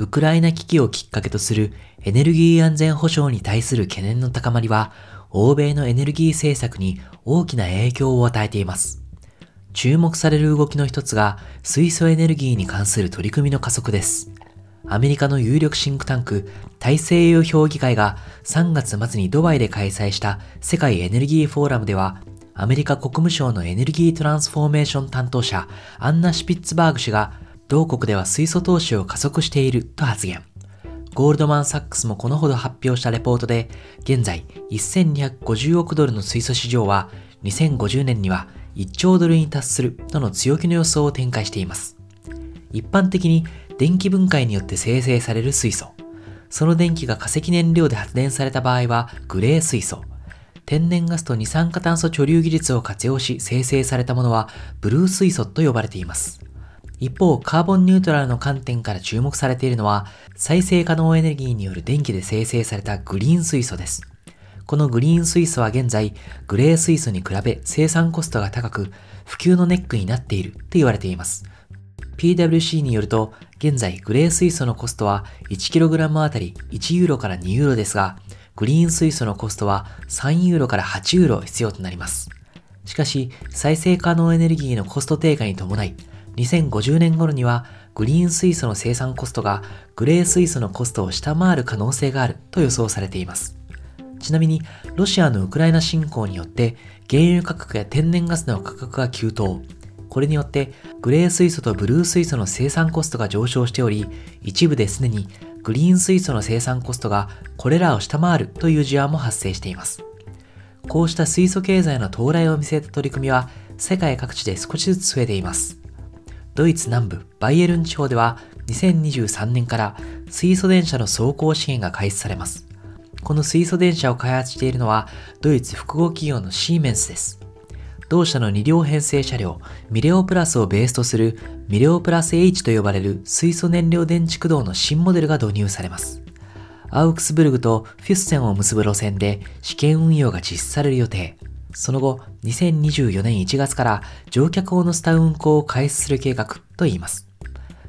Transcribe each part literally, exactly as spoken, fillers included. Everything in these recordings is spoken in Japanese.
ウクライナ危機をきっかけとするエネルギー安全保障に対する懸念の高まりは、欧米のエネルギー政策に大きな影響を与えています。注目される動きの一つが、水素エネルギーに関する取り組みの加速です。アメリカの有力シンクタンク、大西洋評議会がさんがつまつにドバイで開催した世界エネルギーフォーラムでは、アメリカ国務省のエネルギートランスフォーメーション担当者、アンナ・シュピッツバーグ氏が、同国では水素投資を加速していると発言。ゴールドマン・サックスもこのほど発表したレポートで、現在せんにひゃくごじゅうおくドルの水素市場はにせんごじゅうねんにはいっちょうドルに達するとの強気の予想を展開しています。一般的に電気分解によって生成される水素。その電気が化石燃料で発電された場合はグレー水素。天然ガスと二酸化炭素貯留技術を活用し生成されたものはブルー水素と呼ばれています。一方、カーボンニュートラルの観点から注目されているのは、再生可能エネルギーによる電気で生成されたグリーン水素です。このグリーン水素は現在、グレー水素に比べ生産コストが高く、普及のネックになっていると言われています。ピーダブリューシー によると、現在グレー水素のコストはいちキログラムあたりいちユーロからにユーロですが、グリーン水素のコストはさんユーロからはちユーロ必要となります。しかし、再生可能エネルギーのコスト低下に伴い、にせんごじゅうねん頃にはグリーン水素の生産コストがグレー水素のコストを下回る可能性があると予想されています。ちなみにロシアのウクライナ侵攻によって原油価格や天然ガスの価格が急騰。これによってグレー水素とブルー水素の生産コストが上昇しており、一部ですでにグリーン水素の生産コストがこれらを下回るという事案も発生しています。こうした水素経済の到来を見据えた取り組みは世界各地で少しずつ増えています。ドイツ南部バイエルン地方ではにせんにじゅうさんねんから水素電車の走行試験が開始されます。この水素電車を開発しているのはドイツ複合企業のシーメンスです。同社のに両編成車両ミレオプラスをベースとするミレオプラス H と呼ばれる水素燃料電池駆動の新モデルが導入されます。アウクスブルグとフィュッセンを結ぶ路線で試験運用が実施される予定。その後、にせんにじゅうよねんいちがつから乗客を乗せた運行を開始する計画といいます。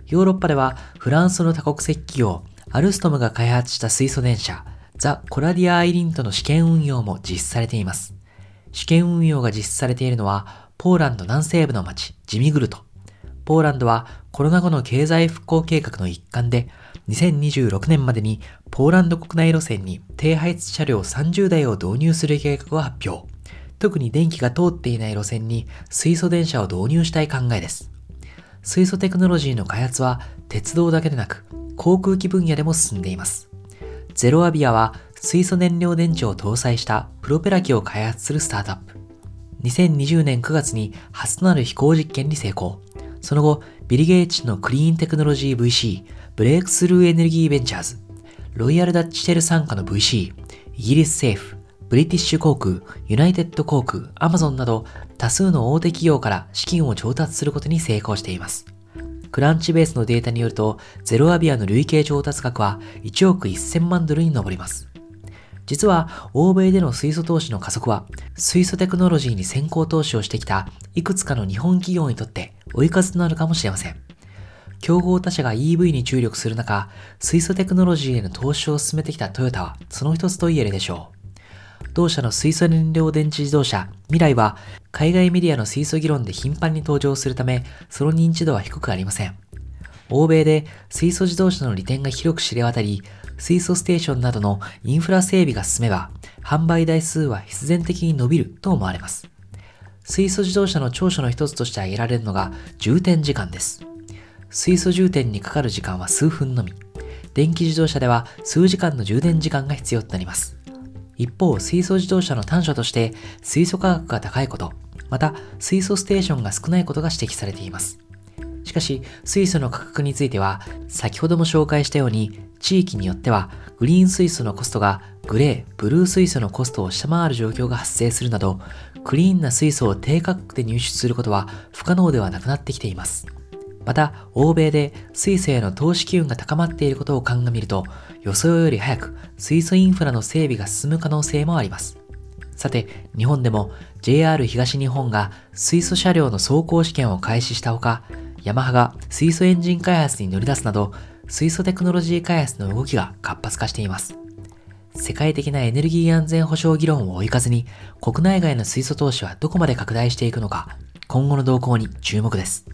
ヨーロッパではフランスの多国籍企業アルストムが開発した水素電車ザ・コラディア・アイリントの試験運用も実施されています。試験運用が実施されているのはポーランド南西部の町ジミグルト。ポーランドはコロナ後の経済復興計画の一環でにせんにじゅうろくねんまでにポーランド国内路線に低排出車両さんじゅうだいを導入する計画を発表。特に電気が通っていない路線に水素電車を導入したい考えです。水素テクノロジーの開発は鉄道だけでなく航空機分野でも進んでいます。ゼロアビアは水素燃料電池を搭載したプロペラ機を開発するスタートアップ。にせんにじゅうねんくがつに初となる飛行実験に成功。その後、ビル・ゲイツのクリーンテクノロジー ブイシー、ブレイクスルーエネルギーベンチャーズ、ロイヤル・ダッチ・シェル傘下の ブイシー、イギリス政府、ブリティッシュ航空、ユナイテッド航空、アマゾンなど多数の大手企業から資金を調達することに成功しています。クランチベースのデータによると、ゼロアビアの累計調達額はいちおくせんまんドルに上ります。実は、欧米での水素投資の加速は、水素テクノロジーに先行投資をしてきたいくつかの日本企業にとって追い風となるかもしれません。競合他社が イーブイ に注力する中、水素テクノロジーへの投資を進めてきたトヨタはその一つと言えるでしょう。同社の水素燃料電池自動車、ミライは海外メディアの水素議論で頻繁に登場するため、その認知度は低くありません。欧米で水素自動車の利点が広く知れ渡り、水素ステーションなどのインフラ整備が進めば、販売台数は必然的に伸びると思われます。水素自動車の長所の一つとして挙げられるのが充填時間です。水素充填にかかる時間は数分のみ。電気自動車では数時間の充電時間が必要となります。一方、水素自動車の短所として水素価格が高いこと、また水素ステーションが少ないことが指摘されています。しかし、水素の価格については、先ほども紹介したように、地域によってはグリーン水素のコストがグレー、ブルー水素のコストを下回る状況が発生するなど、クリーンな水素を低価格で入手することは不可能ではなくなってきています。また、欧米で水素への投資機運が高まっていることを鑑みると、予想より早く水素インフラの整備が進む可能性もあります。さて、日本でも ジェイアール 東日本が水素車両の走行試験を開始したほか、ヤマハが水素エンジン開発に乗り出すなど、水素テクノロジー開発の動きが活発化しています。世界的なエネルギー安全保障議論を追い風に、国内外の水素投資はどこまで拡大していくのか、今後の動向に注目です。